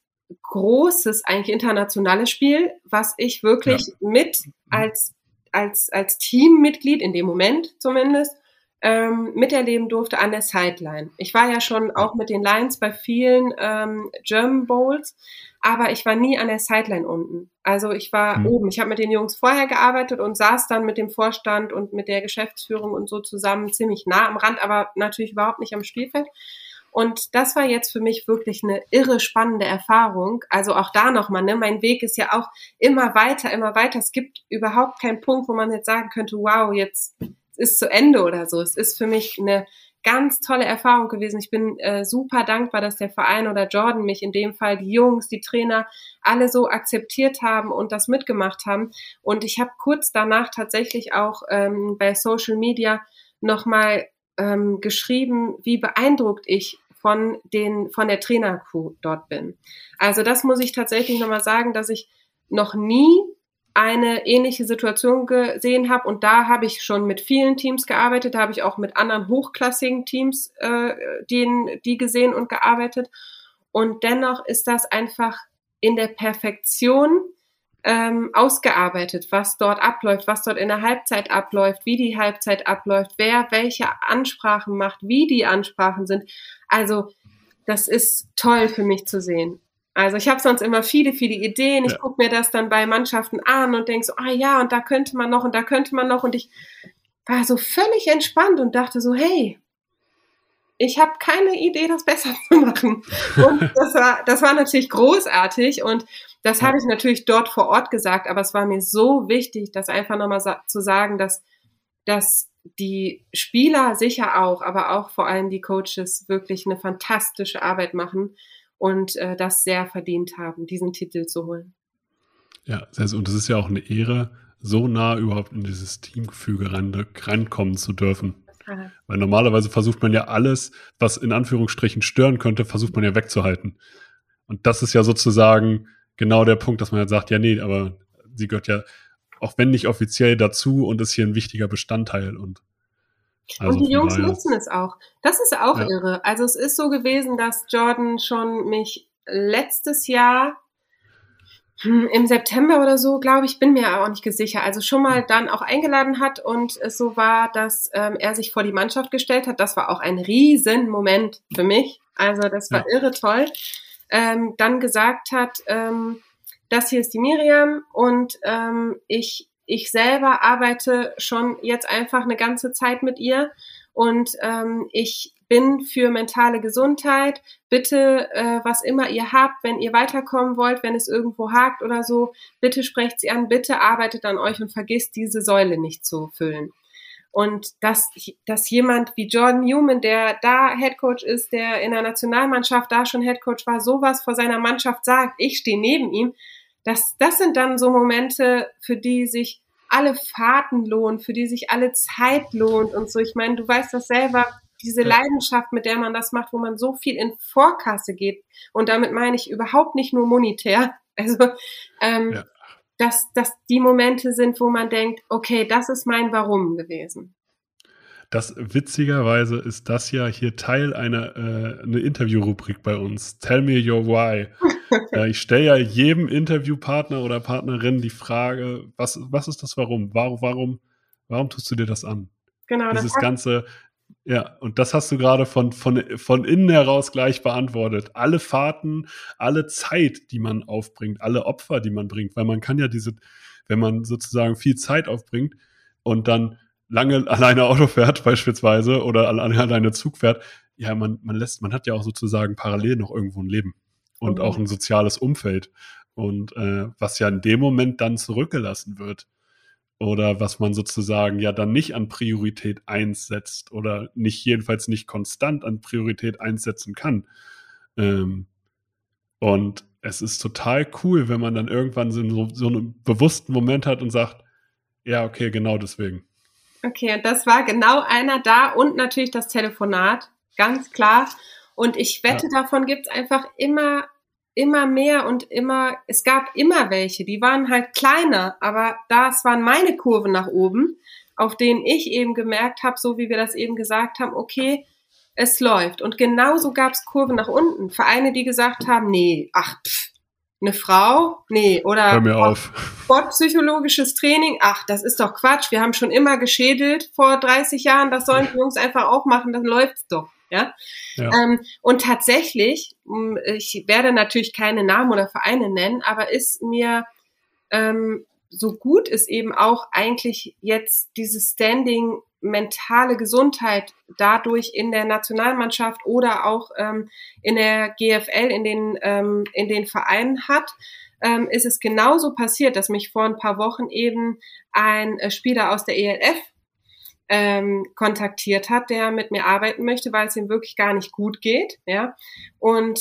großes, eigentlich internationales Spiel, was ich wirklich mit als Teammitglied, in dem Moment zumindest, miterleben durfte an der Sideline. Ich war ja schon auch mit den Lions bei vielen German Bowls, aber ich war nie an der Sideline unten. Also ich war oben. Ich habe mit den Jungs vorher gearbeitet und saß dann mit dem Vorstand und mit der Geschäftsführung und so zusammen ziemlich nah am Rand, aber natürlich überhaupt nicht am Spielfeld. Und das war jetzt für mich wirklich eine irre spannende Erfahrung. Also auch da nochmal, ne? Mein Weg ist ja auch immer weiter, immer weiter. Es gibt überhaupt keinen Punkt, wo man jetzt sagen könnte, wow, jetzt ist zu Ende oder so. Es ist für mich eine ganz tolle Erfahrung gewesen. Ich bin super dankbar, dass der Verein oder Jordan mich in dem Fall, die Jungs, die Trainer, alle so akzeptiert haben und das mitgemacht haben. Und ich habe kurz danach tatsächlich auch bei Social Media nochmal geschrieben, wie beeindruckt ich von der Trainercrew dort bin. Also das muss ich tatsächlich nochmal sagen, dass ich noch nie eine ähnliche Situation gesehen habe und da habe ich schon mit vielen Teams gearbeitet, da habe ich auch mit anderen hochklassigen Teams die gesehen und gearbeitet und dennoch ist das einfach in der Perfektion ausgearbeitet, was dort abläuft, was dort in der Halbzeit abläuft, wie die Halbzeit abläuft, wer welche Ansprachen macht, wie die Ansprachen sind. Also das ist toll für mich zu sehen. Also ich habe sonst immer viele, viele Ideen. Ich gucke mir das dann bei Mannschaften an und denke so, und da könnte man noch und da könnte man noch. Und ich war so völlig entspannt und dachte so, hey, ich habe keine Idee, das besser zu machen. Und das war natürlich großartig und das habe ich natürlich dort vor Ort gesagt, aber es war mir so wichtig, das einfach nochmal zu sagen, dass die Spieler sicher auch, aber auch vor allem die Coaches wirklich eine fantastische Arbeit machen und das sehr verdient haben, diesen Titel zu holen. Ja, und es ist ja auch eine Ehre, so nah überhaupt in dieses Teamgefüge rankommen zu dürfen. Weil normalerweise versucht man ja alles, was in Anführungsstrichen stören könnte, versucht man ja wegzuhalten. Und das ist ja sozusagen genau der Punkt, dass man halt sagt, ja nee, aber sie gehört ja, auch wenn nicht offiziell, dazu und ist hier ein wichtiger Bestandteil. Und die Jungs nutzen es auch. Das ist auch irre. Also es ist so gewesen, dass Jordan schon mich letztes Jahr im September oder so, glaube ich, bin mir auch nicht sicher, also schon mal dann auch eingeladen hat und es so war, dass er sich vor die Mannschaft gestellt hat. Das war auch ein riesen Moment für mich. Also das war irre toll. Dann gesagt hat, das hier ist die Miriam und ich selber arbeite schon jetzt einfach eine ganze Zeit mit ihr und ich bin für mentale Gesundheit. Bitte, was immer ihr habt, wenn ihr weiterkommen wollt, wenn es irgendwo hakt oder so, bitte sprecht sie an, bitte arbeitet an euch und vergisst, diese Säule nicht zu füllen. Und dass jemand wie Jordan Newman, der da Headcoach ist, der in der Nationalmannschaft da schon Headcoach war, sowas vor seiner Mannschaft sagt, ich stehe neben ihm, das sind dann so Momente, für die sich alle Fahrten lohnen, für die sich alle Zeit lohnt und so. Ich meine, du weißt das selber, diese Leidenschaft, mit der man das macht, wo man so viel in Vorkasse geht. Und damit meine ich überhaupt nicht nur monetär. Also, dass die Momente sind, wo man denkt, okay, das ist mein Warum gewesen. Das witzigerweise ist das ja hier Teil einer Interviewrubrik bei uns. Tell me your why. Ich stelle ja jedem Interviewpartner oder Partnerin die Frage, was ist das Warum? Warum tust du dir das an? Genau. Dieses ganze... Ja, und das hast du gerade von innen heraus gleich beantwortet. Alle Fahrten, alle Zeit, die man aufbringt, alle Opfer, die man bringt, weil man kann ja wenn man sozusagen viel Zeit aufbringt und dann lange alleine Auto fährt beispielsweise oder alleine Zug fährt, ja, man hat ja auch sozusagen parallel noch irgendwo ein Leben und auch ein soziales Umfeld und was ja in dem Moment dann zurückgelassen wird. Oder was man sozusagen ja dann nicht an Priorität 1 setzt oder nicht, jedenfalls nicht konstant an Priorität 1 setzen kann. Und es ist total cool, wenn man dann irgendwann so einen bewussten Moment hat und sagt, ja, okay, genau deswegen. Okay, und das war genau einer da und natürlich das Telefonat, ganz klar. Und ich wette, davon gibt es einfach immer mehr und immer, es gab immer welche, die waren halt kleiner, aber das waren meine Kurven nach oben, auf denen ich eben gemerkt habe, so wie wir das eben gesagt haben, okay, es läuft. Und genauso gab es Kurven nach unten. Vereine, die gesagt haben, nee, ach, eine Frau, nee, oder hör mir auf. Sportpsychologisches Training, ach, das ist doch Quatsch, wir haben schon immer geschädelt vor 30 Jahren, das sollen die Jungs einfach auch machen, dann läuft's doch. Ja. Und tatsächlich, ich werde natürlich keine Namen oder Vereine nennen, aber ist mir, so gut ist eben auch eigentlich jetzt dieses Standing mentale Gesundheit dadurch in der Nationalmannschaft oder auch in der GFL, in den Vereinen hat, ist es genauso passiert, dass mich vor ein paar Wochen eben ein Spieler aus der ELF kontaktiert hat, der mit mir arbeiten möchte, weil es ihm wirklich gar nicht gut geht, ja, und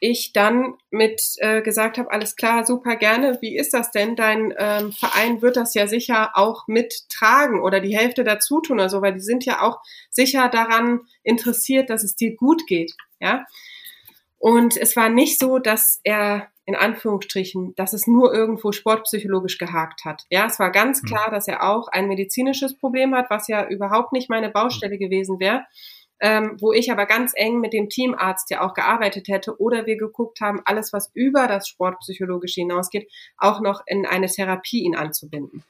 ich dann mit gesagt habe, alles klar, super gerne, wie ist das denn, dein Verein wird das ja sicher auch mittragen oder die Hälfte dazu tun oder so, weil die sind ja auch sicher daran interessiert, dass es dir gut geht, ja, und es war nicht so, dass er in Anführungsstrichen, dass es nur irgendwo sportpsychologisch gehakt hat. Ja, es war ganz klar, dass er auch ein medizinisches Problem hat, was ja überhaupt nicht meine Baustelle gewesen wäre, wo ich aber ganz eng mit dem Teamarzt ja auch gearbeitet hätte oder wir geguckt haben, alles, was über das Sportpsychologische hinausgeht, auch noch in eine Therapie ihn anzubinden.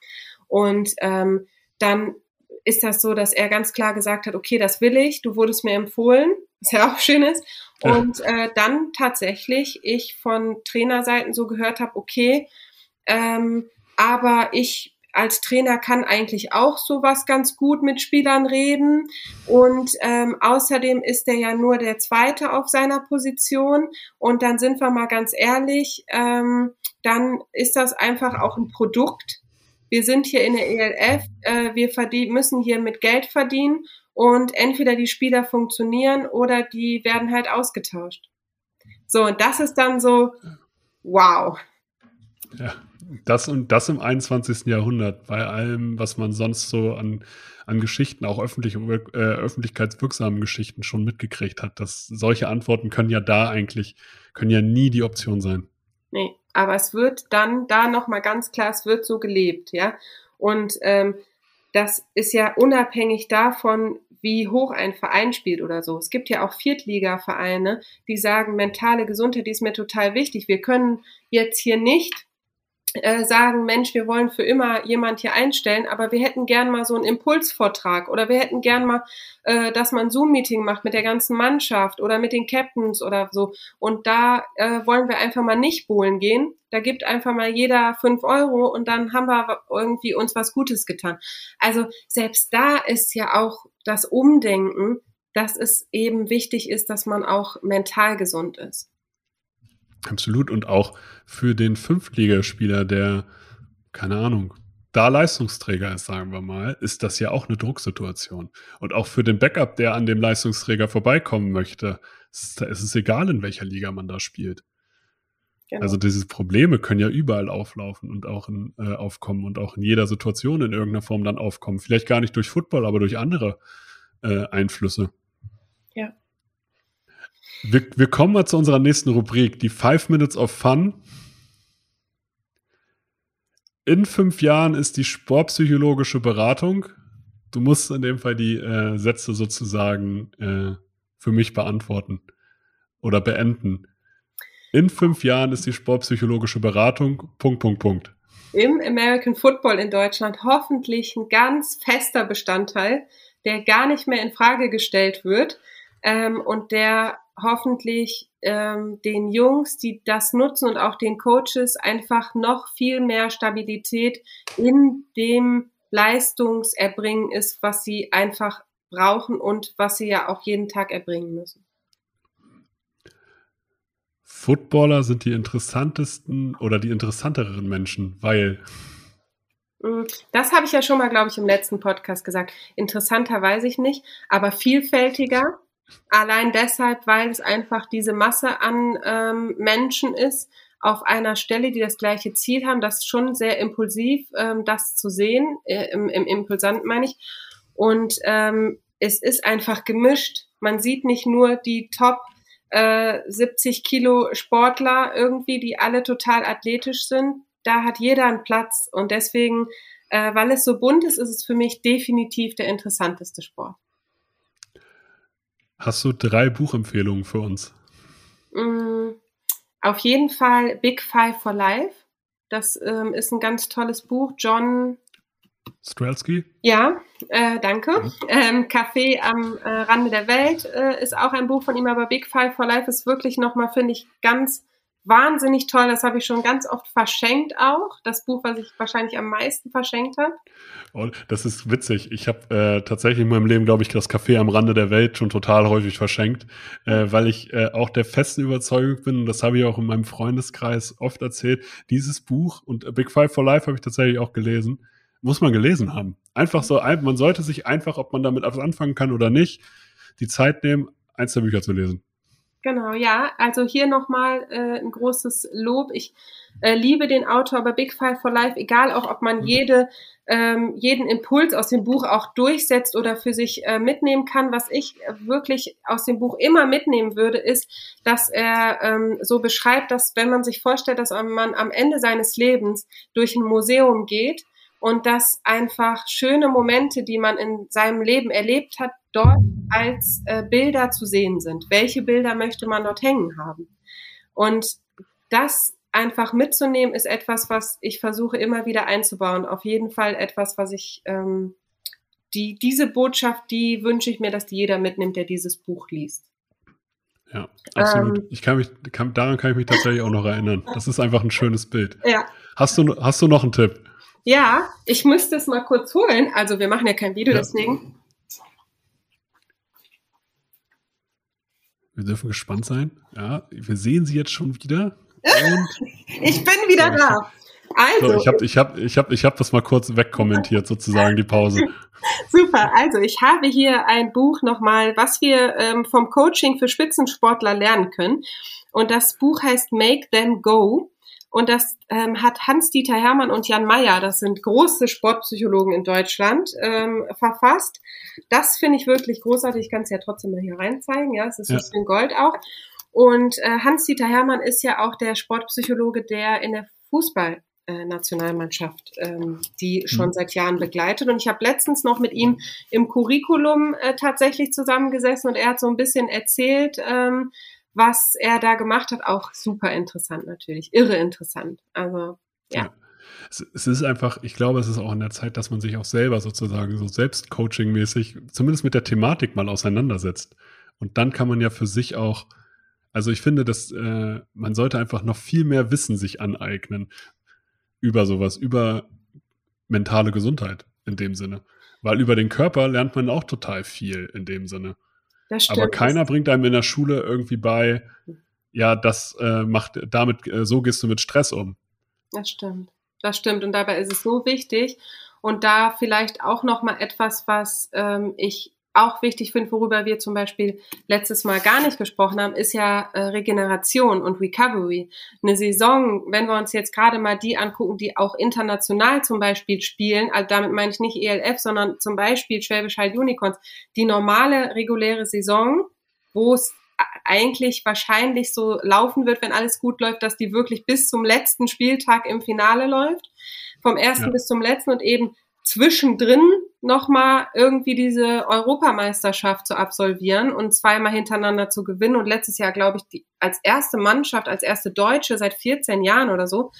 Und dann ist das so, dass er ganz klar gesagt hat, okay, das will ich, du wurdest mir empfohlen, was ja auch schön ist. Und dann tatsächlich ich von Trainerseiten so gehört habe, okay, aber ich als Trainer kann eigentlich auch sowas ganz gut mit Spielern reden und außerdem ist er ja nur der Zweite auf seiner Position und dann sind wir mal ganz ehrlich, dann ist das einfach auch ein Produkt. Wir sind hier in der ELF, müssen hier mit Geld verdienen und entweder die Spieler funktionieren oder die werden halt ausgetauscht. So, und das ist dann so, wow. Ja, das im 21. Jahrhundert, bei allem, was man sonst so an Geschichten, auch öffentlichkeitswirksamen Geschichten schon mitgekriegt hat, dass solche Antworten können ja nie die Option sein. Nee, aber es wird dann da nochmal ganz klar, es wird so gelebt, ja. Und das ist ja unabhängig davon, wie hoch ein Verein spielt oder so. Es gibt ja auch Viertliga-Vereine, die sagen, mentale Gesundheit, die ist mir total wichtig. Wir können jetzt hier nicht sagen, Mensch, wir wollen für immer jemand hier einstellen, aber wir hätten gern mal so einen Impulsvortrag oder wir hätten gern mal, dass man ein Zoom-Meeting macht mit der ganzen Mannschaft oder mit den Captains oder so. Und da wollen wir einfach mal nicht bowlen gehen. Da gibt einfach mal jeder 5 € und dann haben wir irgendwie uns was Gutes getan. Also selbst da ist ja auch das Umdenken, dass es eben wichtig ist, dass man auch mental gesund ist. Absolut. Und auch für den Fünftligaspieler, der, keine Ahnung, da Leistungsträger ist, sagen wir mal, ist das ja auch eine Drucksituation. Und auch für den Backup, der an dem Leistungsträger vorbeikommen möchte, ist es egal, in welcher Liga man da spielt. Genau. Also diese Probleme können ja überall auflaufen und auch aufkommen und auch in jeder Situation in irgendeiner Form dann aufkommen. Vielleicht gar nicht durch Football, aber durch andere Einflüsse. Ja. Wir kommen mal zu unserer nächsten Rubrik, die 5 Minutes of Fun. In 5 Jahren ist die sportpsychologische Beratung. Du musst in dem Fall die Sätze sozusagen für mich beantworten oder beenden. In 5 Jahren ist die sportpsychologische Beratung, .. Im American Football in Deutschland hoffentlich ein ganz fester Bestandteil, der gar nicht mehr in Frage gestellt wird und der hoffentlich den Jungs, die das nutzen und auch den Coaches einfach noch viel mehr Stabilität in dem Leistungserbringen ist, was sie einfach brauchen und was sie ja auch jeden Tag erbringen müssen. Footballer sind die interessantesten oder die interessanteren Menschen, weil... Das habe ich ja schon mal, glaube ich, im letzten Podcast gesagt. Interessanter weiß ich nicht, aber vielfältiger. Allein deshalb, weil es einfach diese Masse an Menschen ist, auf einer Stelle, die das gleiche Ziel haben. Das ist schon sehr impulsiv, das zu sehen, im Impulsant meine ich. Und es ist einfach gemischt. Man sieht nicht nur die Top 70 Kilo Sportler irgendwie, die alle total athletisch sind. Da hat jeder einen Platz. Und deswegen, weil es so bunt ist, ist es für mich definitiv der interessanteste Sport. Hast du 3 Buchempfehlungen für uns? Auf jeden Fall Big Five for Life. Das ist ein ganz tolles Buch. John Strelski? Ja, danke. Mhm. Café am Rande der Welt ist auch ein Buch von ihm, aber Big Five for Life ist wirklich nochmal, finde ich, ganz wahnsinnig toll. Das habe ich schon ganz oft verschenkt auch. Das Buch, was ich wahrscheinlich am meisten verschenkt habe. Oh, das ist witzig. Ich habe tatsächlich in meinem Leben, glaube ich, das Café am Rande der Welt schon total häufig verschenkt, weil ich auch der festen Überzeugung bin, und das habe ich auch in meinem Freundeskreis oft erzählt, dieses Buch und Big Five for Life habe ich tatsächlich auch gelesen. Muss man gelesen haben. Einfach so, man sollte sich einfach, ob man damit etwas anfangen kann oder nicht, die Zeit nehmen, eins der Bücher zu lesen. Genau, ja. Also hier nochmal ein großes Lob. Ich liebe den Autor bei Big Five for Life, egal auch, ob man jeden Impuls aus dem Buch auch durchsetzt oder für sich mitnehmen kann. Was ich wirklich aus dem Buch immer mitnehmen würde, ist, dass er so beschreibt, dass wenn man sich vorstellt, dass man am Ende seines Lebens durch ein Museum geht und dass einfach schöne Momente, die man in seinem Leben erlebt hat, dort als Bilder zu sehen sind. Welche Bilder möchte man dort hängen haben? Und das einfach mitzunehmen, ist etwas, was ich versuche immer wieder einzubauen. Auf jeden Fall etwas, was ich, diese Botschaft, die wünsche ich mir, dass die jeder mitnimmt, der dieses Buch liest. Ja, absolut. Daran kann ich mich tatsächlich auch noch erinnern. Das ist einfach ein schönes Bild. Ja. Hast du noch einen Tipp? Ja, ich müsste es mal kurz holen. Also wir machen ja kein Video, deswegen. Wir dürfen gespannt sein. Ja, wir sehen sie jetzt schon wieder. Und ich bin wieder da. Also, so, ich hab das mal kurz wegkommentiert, sozusagen, die Pause. Super, also ich habe hier ein Buch nochmal, was wir vom Coaching für Spitzensportler lernen können. Und das Buch heißt Make Them Go. Und das hat Hans-Dieter Herrmann und Jan Mayer, das sind große Sportpsychologen in Deutschland, verfasst. Das finde ich wirklich großartig. Ich kann es ja trotzdem mal hier reinzeigen. Ja, es ist ein bisschen Gold auch. Und Hans-Dieter Herrmann ist ja auch der Sportpsychologe, der in der Fußballnationalmannschaft die schon seit Jahren begleitet. Und ich habe letztens noch mit ihm im Curriculum tatsächlich zusammengesessen und er hat so ein bisschen erzählt, was er da gemacht hat, auch super interessant natürlich, irre interessant. Also, ja. Es ist einfach, ich glaube, es ist auch in der Zeit, dass man sich auch selber sozusagen so selbst coachingmäßig, zumindest mit der Thematik mal auseinandersetzt. Und dann kann man ja für sich auch, also ich finde, dass man sollte einfach noch viel mehr Wissen sich aneignen über sowas, über mentale Gesundheit in dem Sinne. Weil über den Körper lernt man auch total viel in dem Sinne. Aber keiner bringt einem in der Schule irgendwie bei, ja, das macht, damit, so gehst du mit Stress um. Das stimmt. Und dabei ist es so wichtig. Und da vielleicht auch nochmal etwas, was ich auch wichtig finde, worüber wir zum Beispiel letztes Mal gar nicht gesprochen haben, ist ja Regeneration und Recovery. Eine Saison, wenn wir uns jetzt gerade mal die angucken, die auch international zum Beispiel spielen, also damit meine ich nicht ELF, sondern zum Beispiel Schwäbisch Hall Unicorns, die normale, reguläre Saison, wo es eigentlich wahrscheinlich so laufen wird, wenn alles gut läuft, dass die wirklich bis zum letzten Spieltag im Finale läuft, vom ersten bis zum letzten und eben zwischendrin nochmal irgendwie diese Europameisterschaft zu absolvieren und zweimal hintereinander zu gewinnen und letztes Jahr, glaube ich, als erste Mannschaft, als erste Deutsche seit 14 Jahren oder so,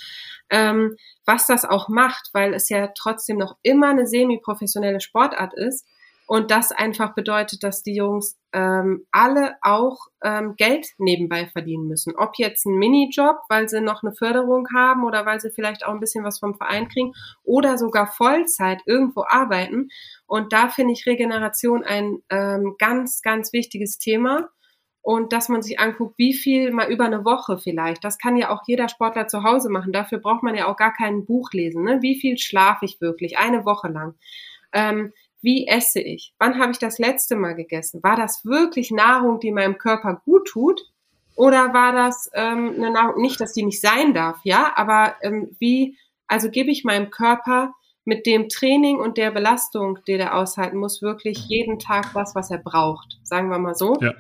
was das auch macht, weil es ja trotzdem noch immer eine semi-professionelle Sportart ist und das einfach bedeutet, dass die Jungs alle auch Geld nebenbei verdienen müssen. Ob jetzt ein Minijob, weil sie noch eine Förderung haben oder weil sie vielleicht auch ein bisschen was vom Verein kriegen oder sogar Vollzeit irgendwo arbeiten. Und da finde ich Regeneration ein ganz, ganz wichtiges Thema. Und dass man sich anguckt, wie viel mal über eine Woche vielleicht. Das kann ja auch jeder Sportler zu Hause machen. Dafür braucht man ja auch gar kein Buch lesen. Ne? Wie viel schlafe ich wirklich? Eine Woche lang. Wie esse ich? Wann habe ich das letzte Mal gegessen? War das wirklich Nahrung, die meinem Körper gut tut? Oder war das eine Nahrung, nicht, dass die nicht sein darf, ja? Aber also gebe ich meinem Körper mit dem Training und der Belastung, die der aushalten muss, wirklich jeden Tag was er braucht, sagen wir mal so. Ja.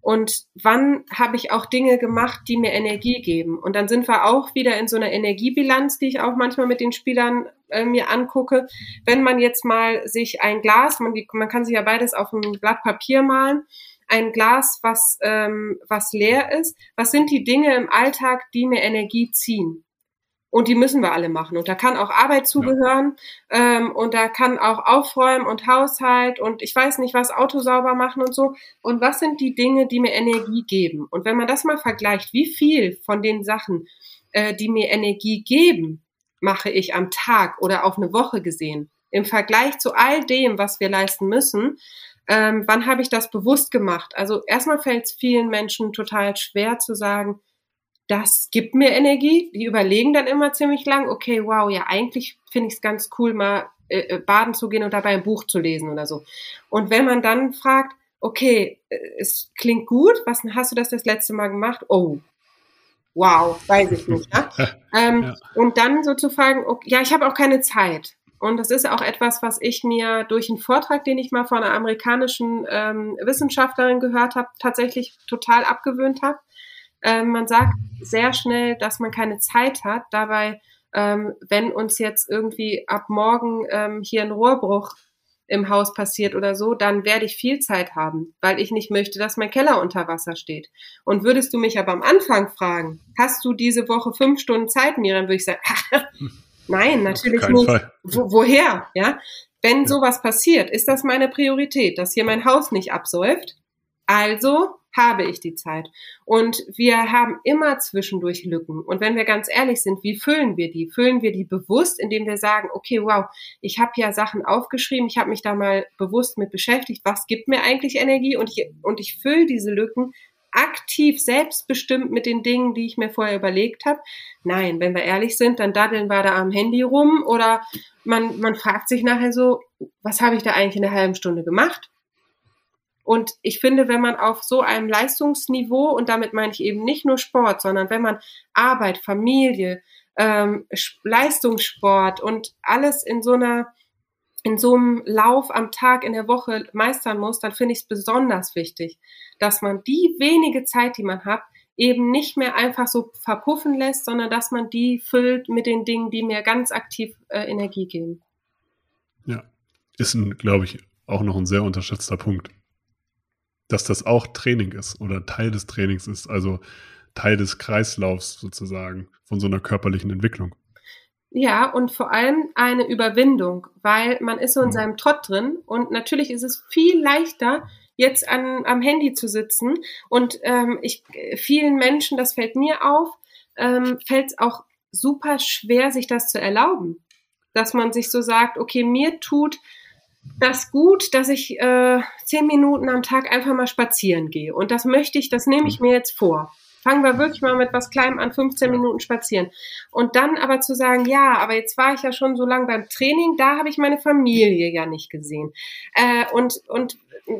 Und wann habe ich auch Dinge gemacht, die mir Energie geben? Und dann sind wir auch wieder in so einer Energiebilanz, die ich auch manchmal mit den Spielern mir angucke. Wenn man jetzt mal sich ein Glas, man kann sich ja beides auf ein Blatt Papier malen, ein Glas, was leer ist, was sind die Dinge im Alltag, die mir Energie ziehen? Und die müssen wir alle machen. Und da kann auch Arbeit zugehören, und da kann auch Aufräumen und Haushalt und ich weiß nicht was, Auto sauber machen und so. Und was sind die Dinge, die mir Energie geben? Und wenn man das mal vergleicht, wie viel von den Sachen, die mir Energie geben, mache ich am Tag oder auf eine Woche gesehen, im Vergleich zu all dem, was wir leisten müssen, wann habe ich das bewusst gemacht? Also erstmal fällt es vielen Menschen total schwer zu sagen, das gibt mir Energie. Die überlegen dann immer ziemlich lang, okay, wow, ja, eigentlich finde ich es ganz cool, mal baden zu gehen und dabei ein Buch zu lesen oder so. Und wenn man dann fragt, okay, es klingt gut, was hast du das letzte Mal gemacht? Oh, wow, weiß ich nicht. Ja? Und dann so zu fragen, okay, ja, ich habe auch keine Zeit. Und das ist auch etwas, was ich mir durch einen Vortrag, den ich mal von einer amerikanischen Wissenschaftlerin gehört habe, tatsächlich total abgewöhnt habe. Man sagt sehr schnell, dass man keine Zeit hat. Dabei, wenn uns jetzt irgendwie ab morgen hier ein Rohrbruch im Haus passiert oder so, dann werde ich viel Zeit haben, weil ich nicht möchte, dass mein Keller unter Wasser steht. Und würdest du mich aber am Anfang fragen, hast du diese Woche 5 Stunden Zeit, Miriam, würde ich sagen, nein, natürlich nicht. Woher? Ja? Wenn sowas passiert, ist das meine Priorität, dass hier mein Haus nicht absäuft. Also habe ich die Zeit? Und wir haben immer zwischendurch Lücken. Und wenn wir ganz ehrlich sind, wie füllen wir die? Füllen wir die bewusst, indem wir sagen, okay, wow, ich habe ja Sachen aufgeschrieben, ich habe mich da mal bewusst mit beschäftigt, was gibt mir eigentlich Energie? Und ich fülle diese Lücken aktiv, selbstbestimmt mit den Dingen, die ich mir vorher überlegt habe. Nein, wenn wir ehrlich sind, dann daddeln wir da am Handy rum oder man fragt sich nachher so, was habe ich da eigentlich in einer halben Stunde gemacht? Und ich finde, wenn man auf so einem Leistungsniveau, und damit meine ich eben nicht nur Sport, sondern wenn man Arbeit, Familie, Leistungssport und alles in so einem Lauf am Tag in der Woche meistern muss, dann finde ich es besonders wichtig, dass man die wenige Zeit, die man hat, eben nicht mehr einfach so verpuffen lässt, sondern dass man die füllt mit den Dingen, die mir ganz aktiv Energie geben. Ja, ist, glaube ich, auch noch ein sehr unterschätzter Punkt, dass das auch Training ist oder Teil des Trainings ist, also Teil des Kreislaufs sozusagen von so einer körperlichen Entwicklung. Ja, und vor allem eine Überwindung, weil man ist so in seinem Trott drin und natürlich ist es viel leichter, jetzt am Handy zu sitzen und vielen Menschen, das fällt mir auf, fällt es auch super schwer, sich das zu erlauben, dass man sich so sagt, okay, mir tut das gut, dass ich 10 Minuten am Tag einfach mal spazieren gehe und das nehme ich mir jetzt vor. Fangen wir wirklich mal mit was Kleinem an, 15 Minuten spazieren. Und dann aber zu sagen, ja, aber jetzt war ich ja schon so lange beim Training, da habe ich meine Familie ja nicht gesehen. Und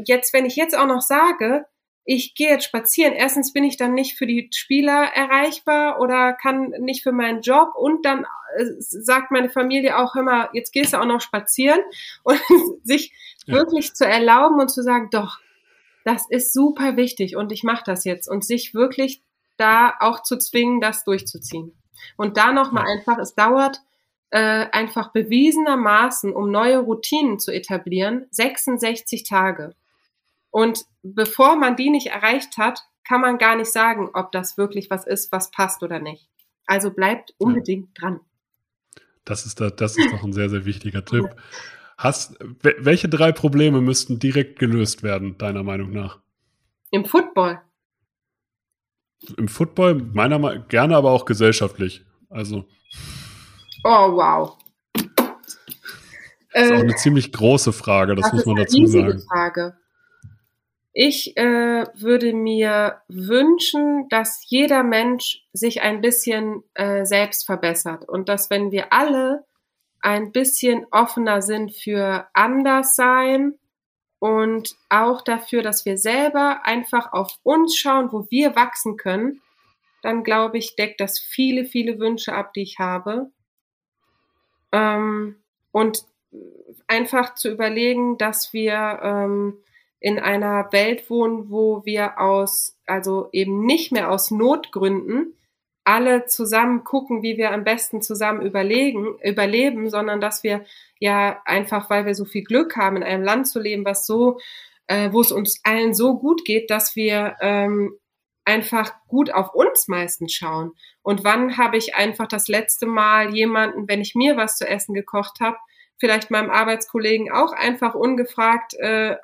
jetzt, wenn ich jetzt auch noch sage, ich gehe jetzt spazieren, erstens bin ich dann nicht für die Spieler erreichbar oder kann nicht für meinen Job. Und dann sagt meine Familie auch, hör mal, jetzt gehst du auch noch spazieren. Und sich wirklich zu erlauben und zu sagen, doch, das ist super wichtig und ich mache das jetzt. Und sich wirklich da auch zu zwingen, das durchzuziehen. Und da nochmal einfach, es dauert einfach bewiesenermaßen, um neue Routinen zu etablieren, 66 Tage. Und bevor man die nicht erreicht hat, kann man gar nicht sagen, ob das wirklich was ist, was passt oder nicht. Also bleibt unbedingt dran. Das ist noch ein sehr, sehr wichtiger Tipp. Welche 3 Probleme müssten direkt gelöst werden, deiner Meinung nach? Im Football? Im Football meiner Meinung nach gerne, aber auch gesellschaftlich. Also. Oh, wow. Das ist auch eine ziemlich große Frage, das muss man dazu sagen. Das ist eine riesige Frage. Ich würde mir wünschen, dass jeder Mensch sich ein bisschen selbst verbessert und dass, wenn wir alle ein bisschen offener sind für Anderssein und auch dafür, dass wir selber einfach auf uns schauen, wo wir wachsen können, dann glaube ich, deckt das viele, viele Wünsche ab, die ich habe. Und einfach zu überlegen, dass wir in einer Welt wohnen, wo wir also eben nicht mehr aus Notgründen alle zusammen gucken, wie wir am besten zusammen überleben, sondern dass wir ja einfach, weil wir so viel Glück haben, in einem Land zu leben, wo es uns allen so gut geht, dass wir einfach gut auf uns meistens schauen. Und wann habe ich einfach das letzte Mal jemanden, wenn ich mir was zu essen gekocht habe, vielleicht meinem Arbeitskollegen auch einfach ungefragt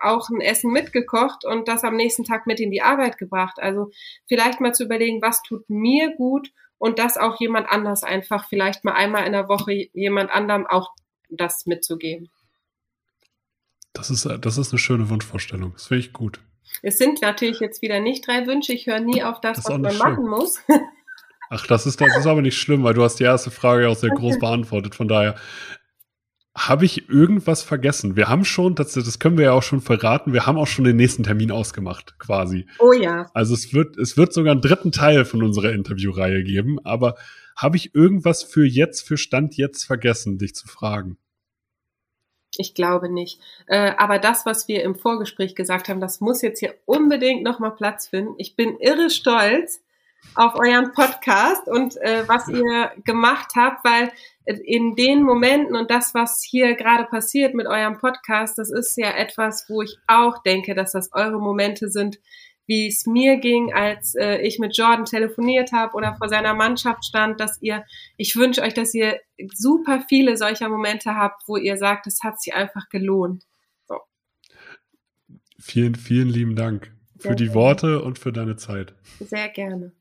auch ein Essen mitgekocht und das am nächsten Tag mit in die Arbeit gebracht. Also vielleicht mal zu überlegen, was tut mir gut und dass auch jemand anders einfach vielleicht mal einmal in der Woche jemand anderem auch das mitzugeben. Das ist eine schöne Wunschvorstellung. Das finde ich gut. Es sind natürlich jetzt wieder nicht 3 Wünsche. Ich höre nie auf das was man machen muss. Ach, das ist aber nicht schlimm, weil du hast die erste Frage auch sehr groß beantwortet. Von daher... Habe ich irgendwas vergessen? Wir haben schon, das können wir ja auch schon verraten, wir haben auch schon den nächsten Termin ausgemacht, quasi. Oh ja. Also es wird sogar einen 3. Teil von unserer Interviewreihe geben, aber habe ich irgendwas für Stand jetzt vergessen, dich zu fragen? Ich glaube nicht. Aber das, was wir im Vorgespräch gesagt haben, das muss jetzt hier unbedingt nochmal Platz finden. Ich bin irre stolz auf euren Podcast und was ihr gemacht habt, weil in den Momenten und das, was hier gerade passiert mit eurem Podcast, das ist ja etwas, wo ich auch denke, dass das eure Momente sind, wie es mir ging, als ich mit Jordan telefoniert habe oder vor seiner Mannschaft stand, ich wünsche euch, dass ihr super viele solcher Momente habt, wo ihr sagt, es hat sich einfach gelohnt. So. Vielen, vielen lieben Dank. für die Worte und für deine Zeit. Sehr gerne.